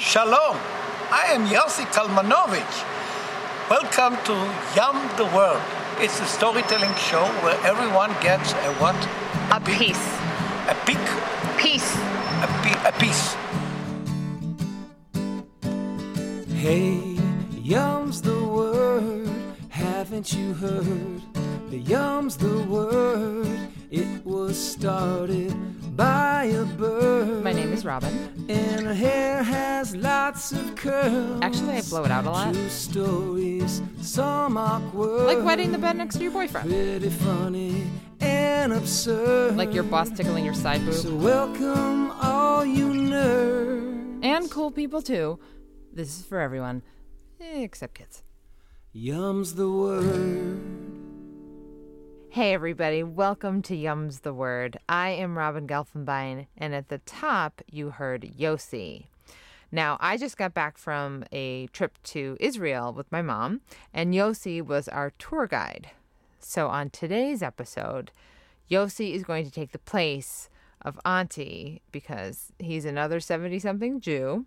Shalom, I am Yossi Kalmanovich. Welcome to Yum the World. It's a storytelling show where everyone gets a what? A piece. A pick? Piece. A piece. Hey, yum's the word. Haven't you heard? The yum's the word. It was started by a bird. My name is Robin. And her hair has lots of curls. Actually, I blow it out a lot. True stories, some awkward. Like wetting the bed next to your boyfriend. Pretty funny and absurd. Like your boss tickling your side boob. So welcome all you nerds. And cool people too. This is for everyone, except kids. Yum's the word. Hey everybody, welcome to Yum's the Word. I am Robin Gelfenbien, and at the top you heard Yossi. Now, I just got back from a trip to Israel with my mom, and Yossi was our tour guide. So on today's episode, Yossi is going to take the place of Auntie because he's another 70-something Jew,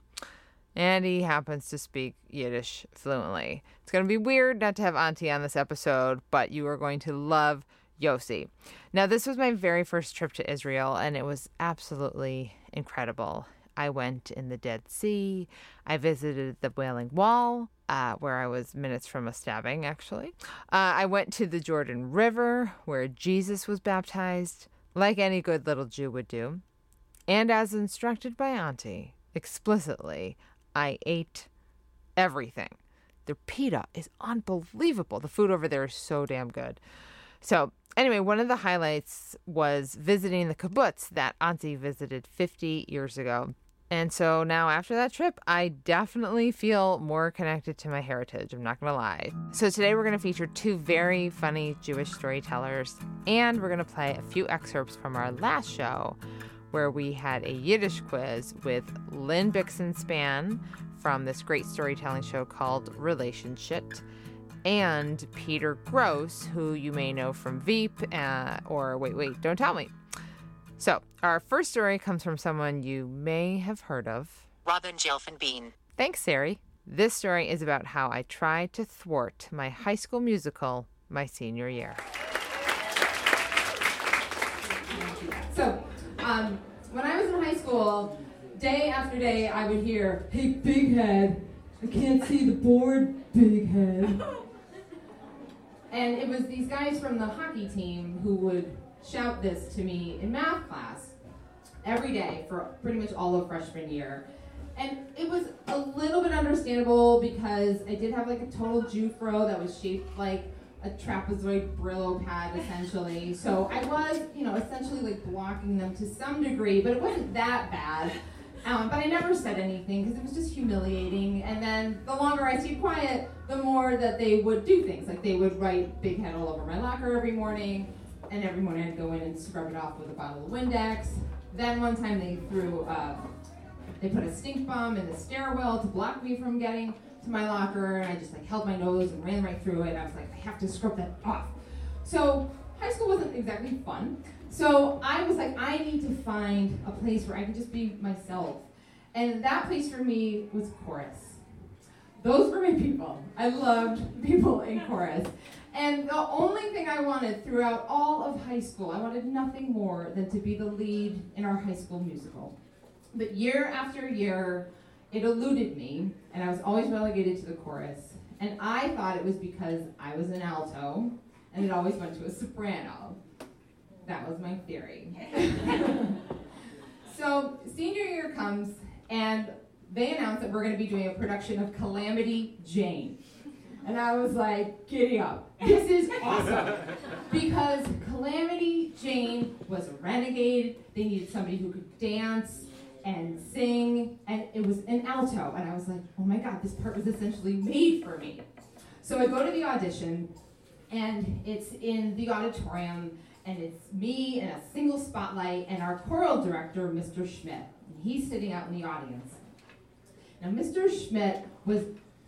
and he happens to speak Yiddish fluently. It's going to be weird not to have Auntie on this episode, but you are going to love Yossi. Now, this was my very first trip to Israel, and it was absolutely incredible. I went in the Dead Sea. I visited the Wailing Wall, where I was minutes from a stabbing, actually. I went to the Jordan River, where Jesus was baptized, like any good little Jew would do. And as instructed by Auntie, explicitly, I ate everything. Their pita is unbelievable. The food over there is so damn good. So anyway, one of the highlights was visiting the kibbutz that Auntie visited 50 years ago. And so now after that trip, I definitely feel more connected to my heritage. I'm not going to lie. So today we're going to feature two very funny Jewish storytellers. And we're going to play a few excerpts from our last show, where we had a Yiddish quiz with Lynn Bixenspan from this great storytelling show called Relationsh*t, and Peter Grosz, who you may know from Veep, or Wait, Don't Tell Me. So, our first story comes from someone you may have heard of. Robin Gelfenbien. Thanks, Sari. This story is about how I tried to thwart my High School Musical my senior year. So, when I was in high school, day after day, I would hear, "Hey, big head, I can't see the board, big head." And it was these guys from the hockey team who would shout this to me in math class every day for pretty much all of freshman year. And it was a little bit understandable because I did have like a total Jew fro that was shaped like a trapezoid Brillo pad, essentially. So I was, essentially like blocking them to some degree, but it wasn't that bad. But I never said anything because it was just humiliating. And then the longer I stayed quiet, the more that they would do things. Like they would write big head all over my locker every morning, and every morning I'd go in and scrub it off with a bottle of Windex. Then one time they put a stink bomb in the stairwell to block me from getting to my locker, and I just like held my nose and ran right through it. I was like, I have to scrub that off. So high school wasn't exactly fun. So I was like, I need to find a place where I can just be myself. And that place for me was chorus. Those were my people. I loved people in chorus. And the only thing I wanted throughout all of high school, I wanted nothing more than to be the lead in our High School Musical. But year after year, it eluded me, and I was always relegated to the chorus. And I thought it was because I was an alto, and it always went to a soprano. That was my theory. So senior year comes, and they announce that we're going to be doing a production of Calamity Jane. And I was like, giddy up. This is awesome. Because Calamity Jane was a renegade. They needed somebody who could dance and sing, and it was an alto, and I was like, oh my god, this part was essentially made for me. So I go to the audition, and it's in the auditorium, and it's me and a single spotlight, and our choral director, Mr. Schmidt, and he's sitting out in the audience. Now, Mr. Schmidt was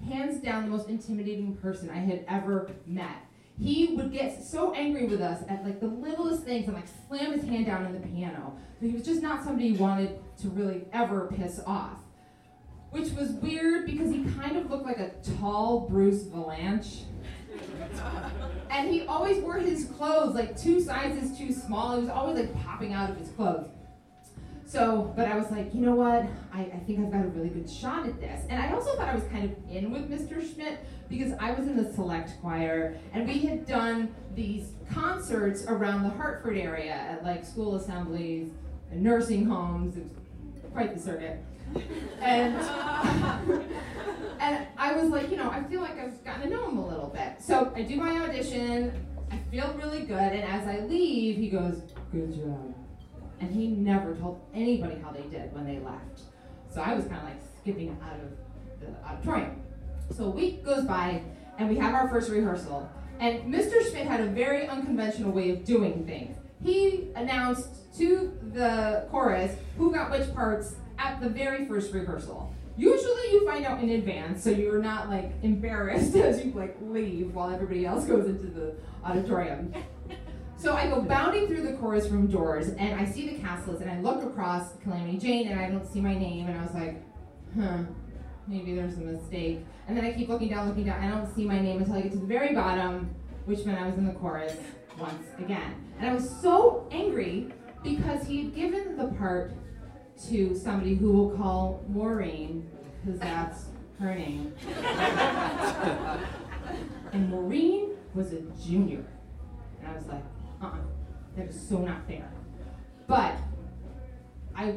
hands down the most intimidating person I had ever met. He would get so angry with us at like the littlest things and like slam his hand down on the piano. So he was just not somebody you wanted to really ever piss off. which was weird because he kind of looked like a tall Bruce Vilanch. And he always wore his clothes like two sizes too small. He was always like popping out of his clothes. So, but I was like, you know what? I think I've got a really good shot at this. And I also thought I was kind of in with Mr. Schmidt because I was in the select choir and we had done these concerts around the Hartford area at like school assemblies and nursing homes. It was quite the circuit. And I was like, you know, I feel like I've gotten to know him a little bit. So I do my audition, I feel really good, and as I leave, he goes, good job. And he never told anybody how they did when they left. So I was kind of like skipping out of the auditorium. So a week goes by, and we have our first rehearsal. And Mr. Schmidt had a very unconventional way of doing things. He announced to the chorus who got which parts at the very first rehearsal. Usually you find out in advance, so you're not like embarrassed as you like leave while everybody else goes into the auditorium. So I go bounding through the chorus room doors and I see the cast list and I look across Calamity Jane and I don't see my name and I was like, huh, maybe there's a mistake. And then I keep looking down, I don't see my name until I get to the very bottom, which meant I was in the chorus once again. And I was so angry because he had given the part to somebody who we'll call Maureen, because that's her name. And Maureen was a junior. And I was like, that is so not fair. But I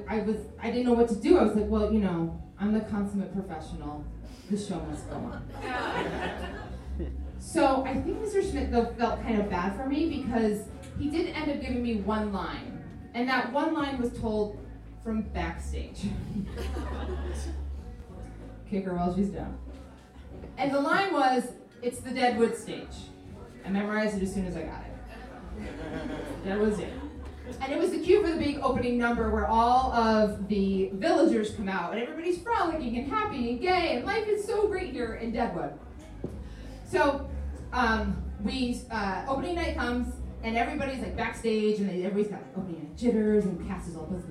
didn't know what to do. I was like, well, you know, I'm the consummate professional. The show must go on. So I think Mr. Schmidt, though, felt kind of bad for me because he did end up giving me one line. And that one line was told from backstage. Kick her while she's down. And the line was, it's the Deadwood stage. I memorized it as soon as I got it. That was it. And it was the cue for the big opening number where all of the villagers come out and everybody's frolicking and happy and gay and life is so great here in Deadwood. So opening night comes and everybody's like backstage and everybody's got like opening night jitters and cast is all buzz.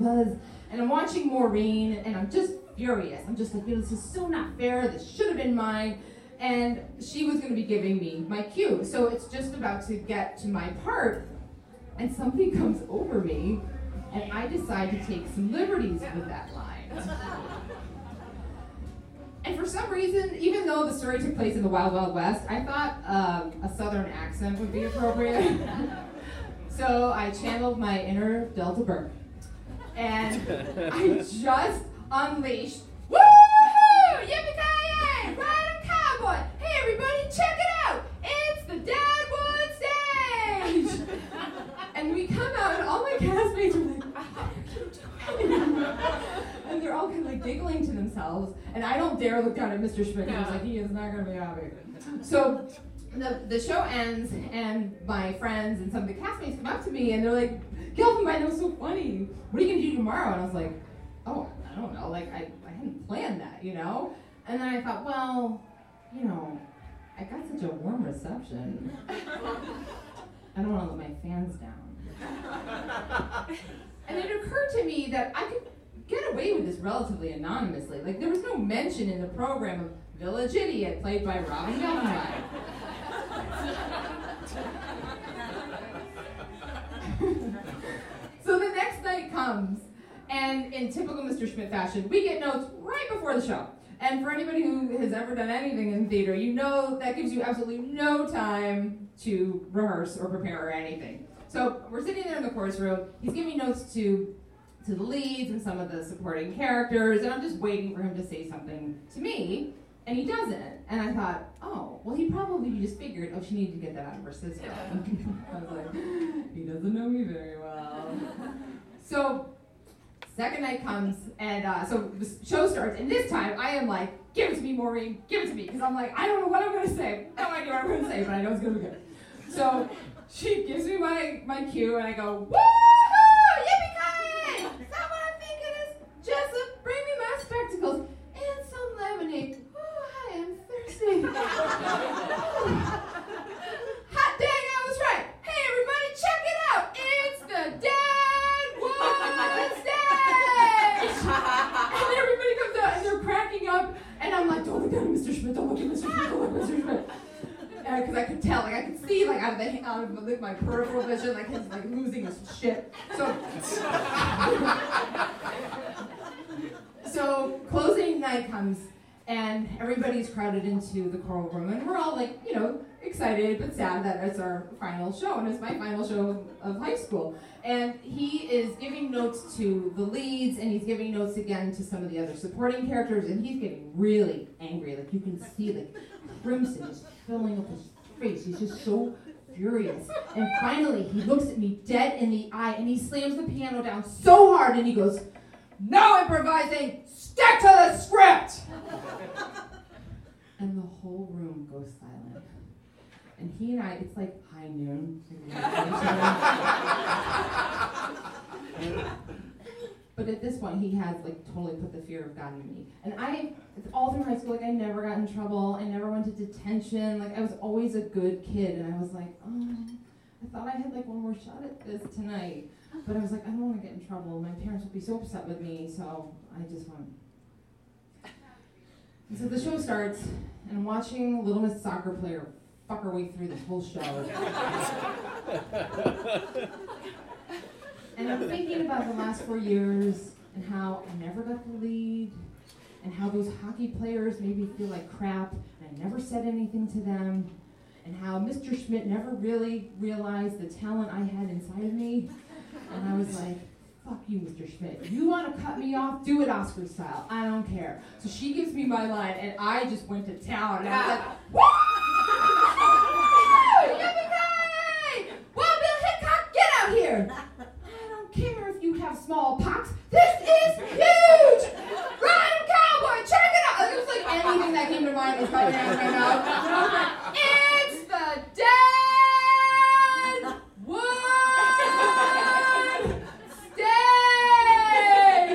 And I'm watching Maureen, and I'm just furious. I'm just like, you know, this is so not fair. This should have been mine. And she was going to be giving me my cue. So it's just about to get to my part, and something comes over me, and I decide to take some liberties with that line. And for some reason, even though the story took place in the Wild Wild West, I thought a southern accent would be appropriate. So I channeled my inner Delta Burke. And I just unleashed, woo-hoo, yippee-ki-yay, ride a cowboy. Hey everybody, check it out. It's the Deadwood stage. And we come out and all my castmates are like, oh. And they're all kind of like giggling to themselves. And I don't dare look down at Mr. Schmidt. I was like, he is not going to be happy. So the show ends and my friends and some of the castmates come up to me and they're like, Gelfenbien, that was so funny. What are you going to do tomorrow? And I was like, oh, I don't know. Like, I hadn't planned that, you know? And then I thought, well, you know, I got such a warm reception. I don't want to let my fans down. And it occurred to me that I could get away with this relatively anonymously. Like, there was no mention in the program of Village Idiot, played by Robin Gelfenbien. So the next night comes, and in typical Mr. Schmidt fashion, we get notes right before the show. And for anybody who has ever done anything in theater, you know that gives you absolutely no time to rehearse or prepare or anything. So we're sitting there in the chorus room, he's giving notes to the leads and some of the supporting characters, and I'm just waiting for him to say something to me, and he doesn't. And I thought, oh, well, he probably just figured, oh, she needed to get that out of her system. I was like, he doesn't know me very well. So second night comes, and so the show starts, and this time I am like, give it to me, Maureen, give it to me, because I'm like, I don't know what I'm going to say. I have no idea what I'm going to say, but I know it's going to be good. So she gives me my cue, and I go, woo! Hot dang, I was right. Hey everybody, check it out. It's the Deadwood stage. And everybody comes out and they're Mr. Schmidt, don't look at Mr. Schmidt, don't look at Mr. Schmidt. Because I could tell, like I could see, like out of my peripheral vision, like him like losing his shit. So closing night comes, and everybody's crowded into the choral room, and we're all like, you know, excited but sad that it's our final show, and it's my final show of high school. And he is giving notes to the leads, and he's giving notes again to some of the other supporting characters, and he's getting really angry. Like you can see, like crimson is filling up his face. He's just so furious. And finally, he looks at me dead in the eye, and he slams the piano down so hard, and he goes, "No improvising! Stick to the script!" And the whole room goes silent. And he and I, it's like high noon. But at this point, he has like totally put the fear of God in me. And all through high school, like I never got in trouble. I never went to detention. Like I was always a good kid. And I was like, oh, I thought I had like one more shot at this tonight. But I was like, I don't want to get in trouble. My parents would be so upset with me. So I just went. And so the show starts, and I'm watching Little Miss Soccer Player fuck our way through this whole show. And I'm thinking about the last 4 years and how I never got the lead and how those hockey players made me feel like crap and I never said anything to them and how Mr. Schmidt never really realized the talent I had inside of me. And I was like, fuck you, Mr. Schmidt. If you want to cut me off, do it Oscar style. I don't care. So she gives me my line and I just went to town and I was like, whoa! Small pox. This is huge! Ryan Cowboy, check it out! It was like anything that came to mind was my name right now. And I was like, it's the dead wood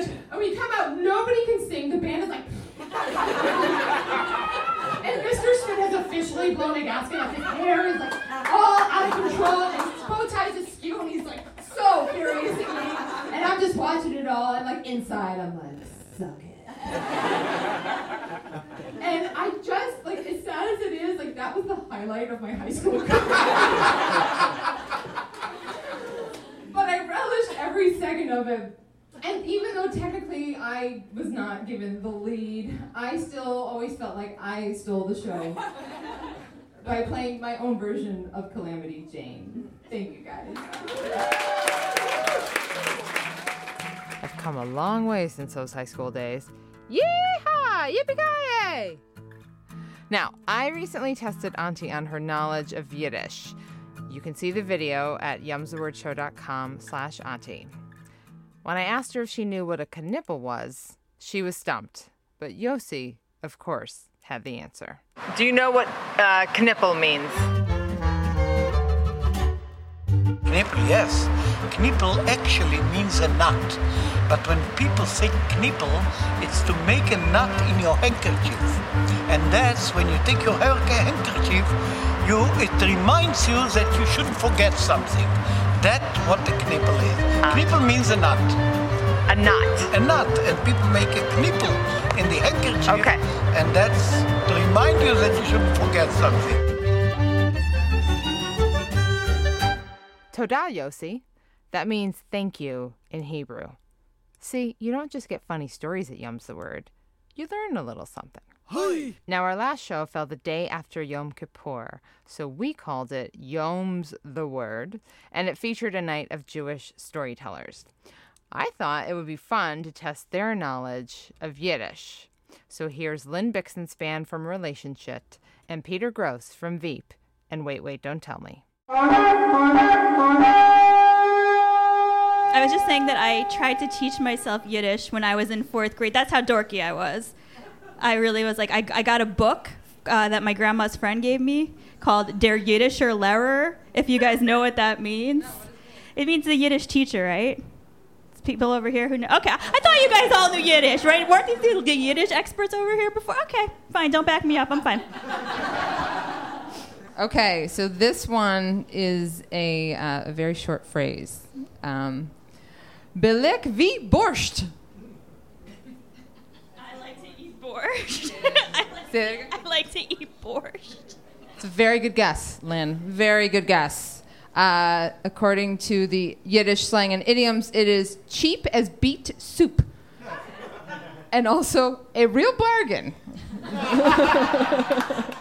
stage! And we come out, nobody can sing, the band is like... And Mr. Schmidt has officially blown a gasket off, his hair is like all out of control, and his bow ties askew, and he's like so furious at me. And I'm just watching it all, and like inside, I'm like, suck it. And I just, like, as sad as it is, like, that was the highlight of my high school career. But I relished every second of it. And even though technically I was not given the lead, I still always felt like I stole the show by playing my own version of Calamity Jane. Thank you, guys. I've come a long way since those high school days. Yeehaw! Yippee-ki-yay! Now, I recently tested Auntie on her knowledge of Yiddish. You can see the video at yumsthewordshow.com/auntie. When I asked her if she knew what a knipple was, she was stumped. But Yossi, of course, had the answer. Do you know what knipple means? Knipple, yes. Knipple actually means a knot, but when people say knipple, it's to make a knot in your handkerchief, and that's when you take your handkerchief, it reminds you that you shouldn't forget something. That's what the knipple is. Knipple means a knot. A knot. A knot, and people make a knipple in the handkerchief, okay. And that's to remind you that you shouldn't forget something. Toda, Yossi. That means thank you in Hebrew. See, you don't just get funny stories at Yom's the Word. You learn a little something. Hey! Now, our last show fell the day after Yom Kippur, so we called it Yom's the Word, and it featured a night of Jewish storytellers. I thought it would be fun to test their knowledge of Yiddish. So here's Lynn Bixenspan from Relationsh*t and Peter Grosz from Veep and Wait, Wait, Don't Tell Me. I was just saying that I tried to teach myself Yiddish when I was in 4th grade. That's how dorky I was. I really was like, I got a book that my grandma's friend gave me called Der Yiddisher Lehrer, if you guys know what that means. It means the Yiddish teacher, right? It's people over here who know. Okay, I thought you guys all knew Yiddish, right? Weren't these the Yiddish experts over here before? Okay, fine, don't back me up, I'm fine. Okay, so this one is a very short phrase. Belik wie Borscht. I like to eat borscht. I like I like to eat borscht. It's a very good guess, Lynn. Very good guess. According to the Yiddish slang and idioms, it is cheap as beet soup. And also a real bargain. Hi.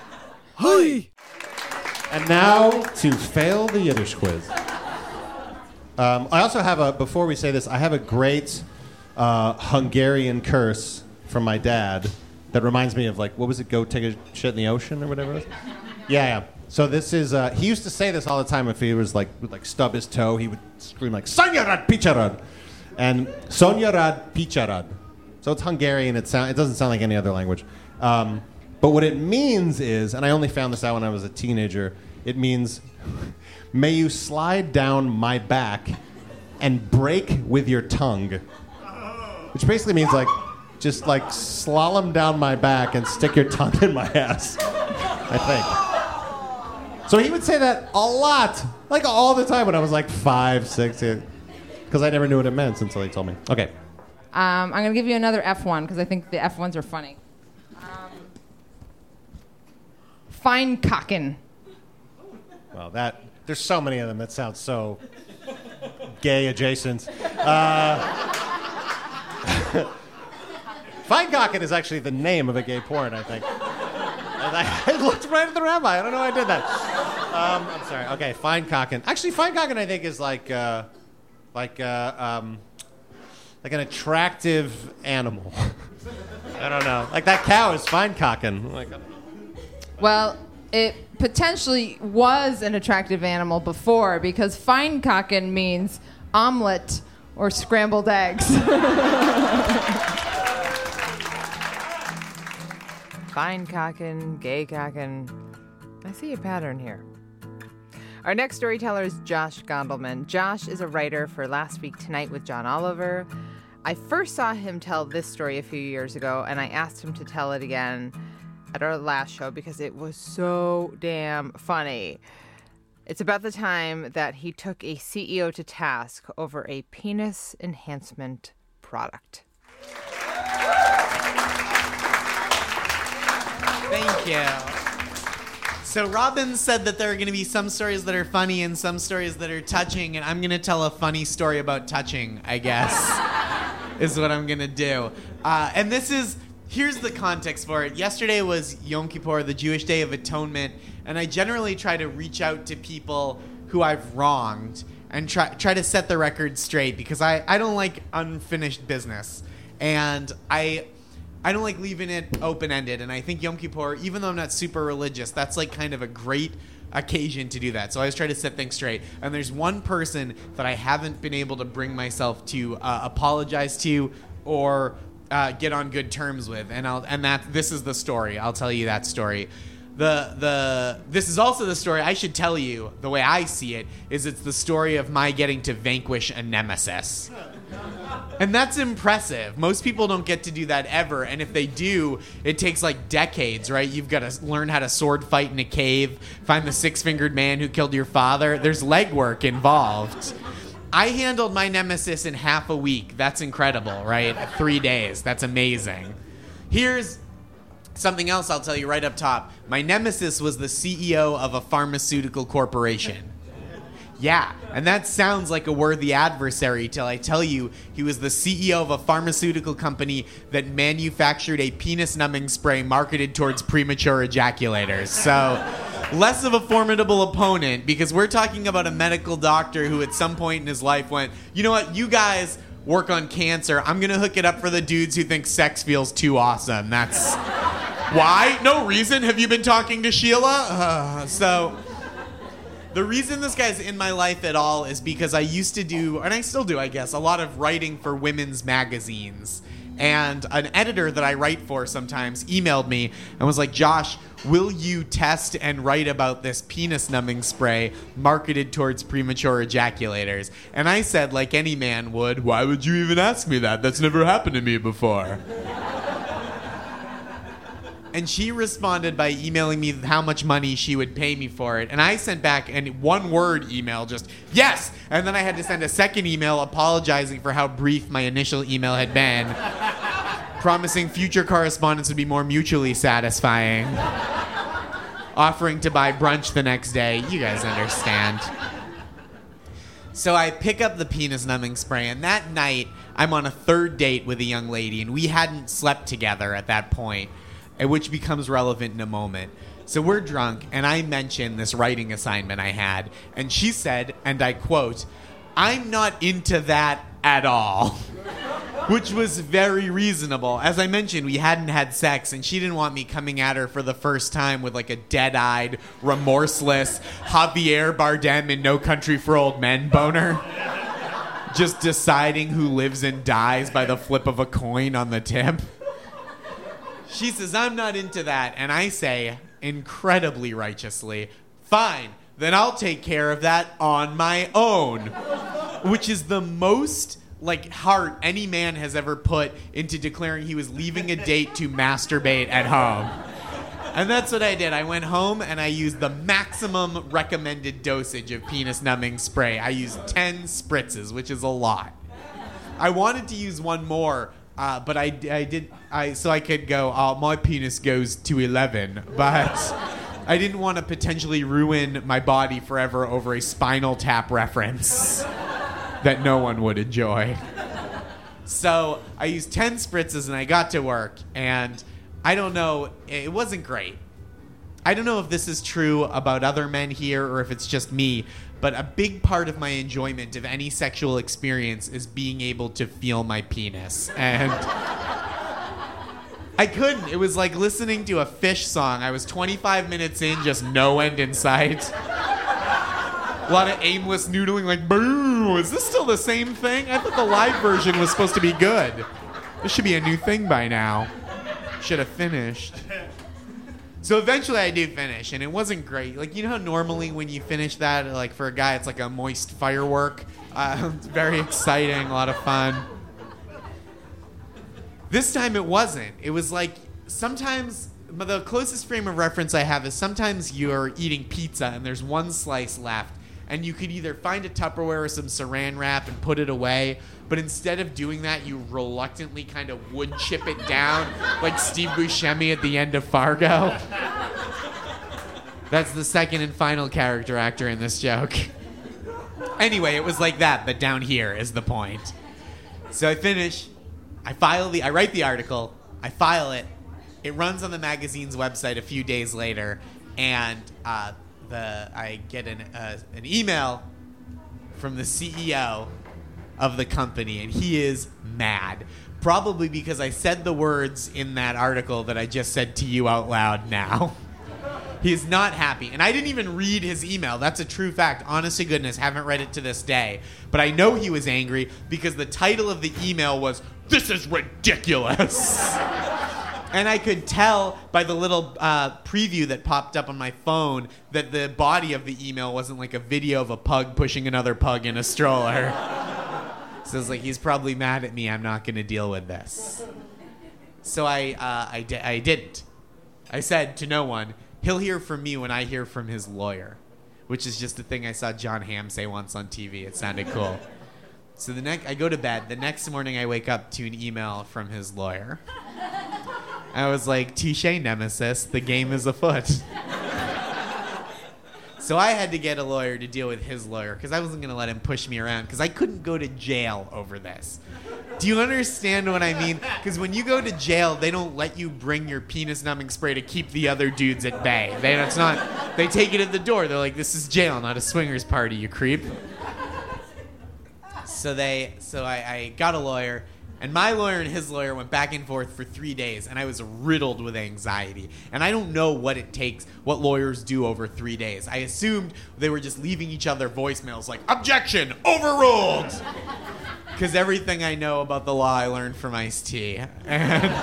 And now to fail the Yiddish quiz. I also have before we say this, I have a great Hungarian curse from my dad that reminds me of, like, what was it? Go take a shit in the ocean or whatever it was? Yeah. So this is, he used to say this all the time. If he was would stub his toe, he would scream like, Sonyarad Picharad! And Sonyarad Picharad. So it's Hungarian. It doesn't sound like any other language. But what it means is, and I only found this out when I was a teenager, it means, may you slide down my back and break with your tongue. Which basically means, just slalom down my back and stick your tongue in my ass, I think. So he would say that a lot, all the time when I was 5, 6, because I never knew what it meant until he told me. Okay. I'm going to give you another F1 because I think the F1s are funny. Fine kocken. Well, there's so many of them that sound so gay adjacent. Fine kocken is actually the name of a gay porn, I think. I looked right at the rabbi. I don't know why I did that. I'm sorry. Okay, fine kocken. Actually, fine kocken, I think, is an attractive animal. I don't know. That cow is fine cocking. Well, it potentially was an attractive animal before, because fine cocking means omelet or scrambled eggs. Fine cocking, gay cocking. I see a pattern here. Our next storyteller is Josh Gondelman. Josh is a writer for Last Week Tonight with John Oliver. I first saw him tell this story a few years ago, and I asked him to tell it again at our last show because it was so damn funny. It's about the time that he took a CEO to task over a penis enhancement product. Thank you. So Robin said that there are going to be some stories that are funny and some stories that are touching, and I'm going to tell a funny story about touching, I guess. Is what I'm going to do. And here's the context for it. Yesterday was Yom Kippur, the Jewish Day of Atonement, and I generally try to reach out to people who I've wronged and try to set the record straight, because I don't like unfinished business. And I don't like leaving it open-ended. And I think Yom Kippur, even though I'm not super religious, that's kind of a great occasion to do that. So I always try to set things straight. And there's one person that I haven't been able to bring myself to apologize to or get on good terms with. This is the story. I'll tell you that story. This is also the story I should tell you. The way I see it is it's the story of my getting to vanquish a nemesis. And that's impressive. Most people don't get to do that ever. And if they do, it takes decades, right? You've got to learn how to sword fight in a cave, find the six-fingered man who killed your father. There's legwork involved. I handled my nemesis in half a week. That's incredible, right? 3 days. That's amazing. Here's something else I'll tell you right up top. My nemesis was the CEO of a pharmaceutical corporation. Yeah, and that sounds like a worthy adversary till I tell you he was the CEO of a pharmaceutical company that manufactured a penis-numbing spray marketed towards premature ejaculators. So less of a formidable opponent, because we're talking about a medical doctor who at some point in his life went, you know what, you guys work on cancer. I'm going to hook it up for the dudes who think sex feels too awesome. That's why? No reason. Have you been talking to Sheila? The reason this guy's in my life at all is because I used to do, and I still do, I guess, a lot of writing for women's magazines. And an editor that I write for sometimes emailed me and was like, Josh, will you test and write about this penis-numbing spray marketed towards premature ejaculators? And I said, like any man would, why would you even ask me that? That's never happened to me before. And she responded by emailing me how much money she would pay me for it. And I sent back a one-word email, just, yes! And then I had to send a second email apologizing for how brief my initial email had been. promising future correspondence would be more mutually satisfying. Offering to buy brunch the next day. You guys understand. So I pick up the penis-numbing spray, and that night I'm on a third date with a young lady, and we hadn't slept together at that point, which becomes relevant in a moment. So we're drunk, and I mention this writing assignment I had, and she said, and I quote, "I'm not into that at all." Which was very reasonable. As I mentioned, we hadn't had sex, and she didn't want me coming at her for the first time with like a dead-eyed, remorseless Javier Bardem in No Country for Old Men boner. Just deciding who lives and dies by the flip of a coin on the tip. She says, "I'm not into that." And I say, incredibly righteously, "Fine, then I'll take care of that on my own." Which is the most... like heart any man has ever put into declaring he was leaving a date to masturbate at home. And that's what I did. I went home and I used the maximum recommended dosage of penis numbing spray. I used 10 spritzes, which is a lot. I wanted to use one more, but I did so I could go, "Oh, my penis goes to 11," but I didn't want to potentially ruin my body forever over a Spinal Tap reference that no one would enjoy. So I used 10 spritzes and I got to work, and I don't know, it wasn't great. I don't know if this is true about other men here or if it's just me, but a big part of my enjoyment of any sexual experience is being able to feel my penis. And I couldn't. It was like listening to a Fish song. I was 25 minutes in, just no end in sight. A lot of aimless noodling, like, "Boo, is this still the same thing? I thought the live version was supposed to be good. This should be a new thing by now. Should have finished." So eventually I do finish, and it wasn't great. Like, you know how normally when you finish that, like for a guy, it's like a moist firework? It's very exciting, a lot of fun. This time it wasn't. It was like sometimes... the closest frame of reference I have is sometimes you're eating pizza and there's one slice left, and you could either find a Tupperware or some saran wrap and put it away, but instead of doing that, you reluctantly kind of wood chip it down like Steve Buscemi at the end of Fargo. That's the second and final character actor in this joke. Anyway, it was like that, but down here is the point. So I finish, I write the article, I file it. It runs on the magazine's website a few days later, and I get an email from the CEO of the company, and he is mad. Probably because I said the words in that article that I just said to you out loud now. He is not happy. And I didn't even read his email. That's a true fact. Honest to goodness, haven't read it to this day. But I know he was angry because the title of the email was, "This is ridiculous." And I could tell by the little preview that popped up on my phone that the body of the email wasn't like a video of a pug pushing another pug in a stroller. So it's like, he's probably mad at me. I'm not going to deal with this. So I didn't. I said to no one, "He'll hear from me when I hear from his lawyer," which is just a thing I saw John Hamm say once on TV. It sounded cool. So I go to bed. The next morning I wake up to an email from his lawyer. I was like, "Touché, nemesis, the game is afoot." So I had to get a lawyer to deal with his lawyer because I wasn't going to let him push me around because I couldn't go to jail over this. Do you understand what I mean? Because when you go to jail, they don't let you bring your penis-numbing spray to keep the other dudes at bay. They take it at the door. They're like, "This is jail, not a swingers party, you creep." So I got a lawyer. And my lawyer and his lawyer went back and forth for 3 days, and I was riddled with anxiety. And I don't know what it takes, what lawyers do over 3 days. I assumed they were just leaving each other voicemails like, "Objection! Overruled!" Because everything I know about the law I learned from Ice-T. And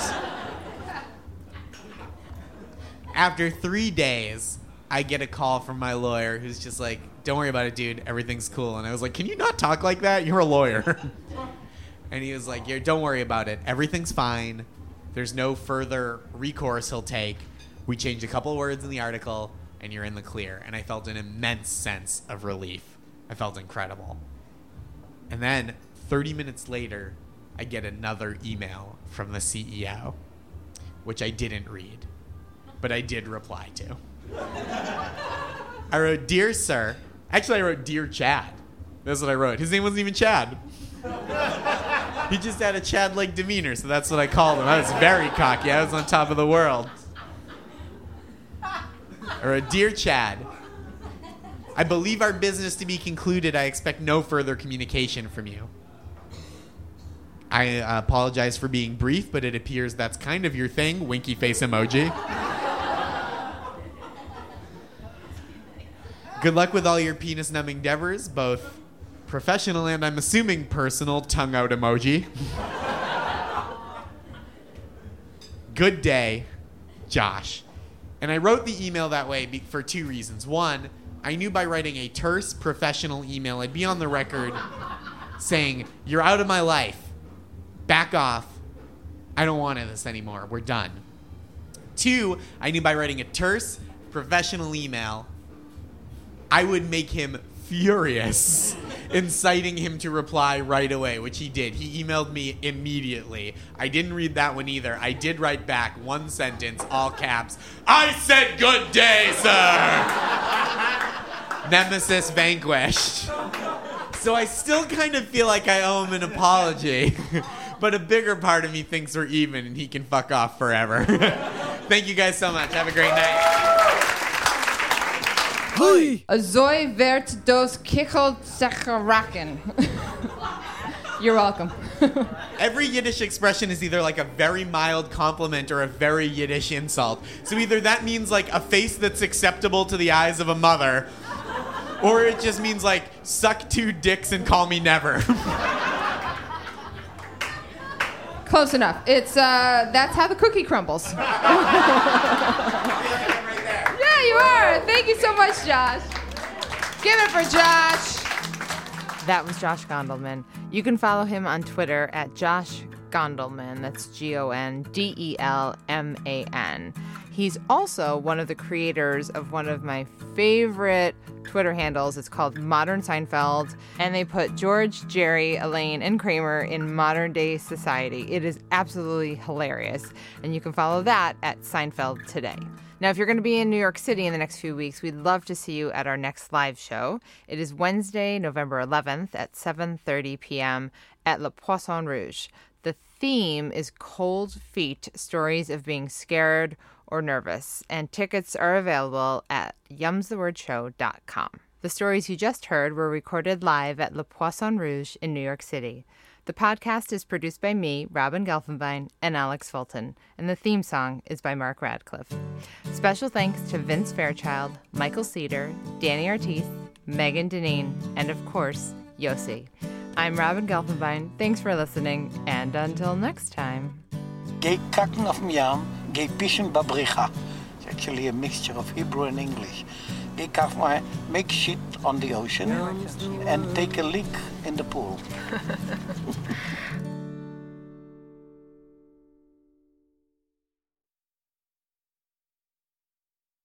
after 3 days, I get a call from my lawyer who's just like, "Don't worry about it, dude. Everything's cool." And I was like, "Can you not talk like that? You're a lawyer." And he was like, "Don't worry about it. Everything's fine. There's no further recourse he'll take. We changed a couple words in the article, and you're in the clear." And I felt an immense sense of relief. I felt incredible. And then 30 minutes later, I get another email from the CEO, which I didn't read, but I did reply to. I wrote, "Dear sir," actually I wrote, "Dear Chad." That's what I wrote. His name wasn't even Chad. He just had a Chad-like demeanor, so that's what I called him. I was very cocky. I was on top of the world. I wrote, "Dear Chad, I believe our business to be concluded. I expect no further communication from you. I apologize for being brief, but it appears that's kind of your thing." Winky face emoji. "Good luck with all your penis-numb endeavors, both professional and, I'm assuming, personal." Tongue out emoji. "Good day, Josh." And I wrote the email that way for two reasons. One, I knew by writing a terse, professional email, I'd be on the record saying, "You're out of my life. Back off. I don't want this anymore. We're done." Two, I knew by writing a terse, professional email, I would make him furious, inciting him to reply right away, which he did. He emailed me immediately. I didn't read that one either. I did write back one sentence, all caps. "I said good day, sir." Nemesis vanquished. So I still kind of feel like I owe him an apology, but a bigger part of me thinks we're even and he can fuck off forever. Thank you guys so much. Have a great night. Zoi werd dos kichelt secheraken. You're welcome. Every Yiddish expression is either like a very mild compliment or a very Yiddish insult. So either that means like a face that's acceptable to the eyes of a mother, or it just means like suck two dicks and call me never. Close enough. It's that's how the cookie crumbles. You are. Thank you so much, Josh. Give it for Josh. That was Josh Gondelman. You can follow him on Twitter at Josh Gondelman. That's Gondelman. He's also one of the creators of one of my favorite Twitter handles. It's called Modern Seinfeld, and they put George, Jerry, Elaine, and Kramer in modern-day society. It is absolutely hilarious, and you can follow that at Seinfeld Today. Now, if you're going to be in New York City in the next few weeks, we'd love to see you at our next live show. It is Wednesday, November 11th at 7:30 p.m. at Le Poisson Rouge. The theme is Cold Feet, Stories of Being Scared or Nervous, and tickets are available at yumsthewordshow.com. The stories you just heard were recorded live at Le Poisson Rouge in New York City. The podcast is produced by me, Robin Gelfenbien, and Alex Fulton, and the theme song is by Mark Radcliffe. Special thanks to Vince Fairchild, Michael Cedar, Danny Ortiz, Megan Deneen, and of course, Yossi. I'm Robin Gelfenbien. Thanks for listening, and until next time. Geh kacken auf dem Yam, geh pischen babricha. It's actually a mixture of Hebrew and English. Geh kaffen, make shit on the ocean and take a leak in the pool.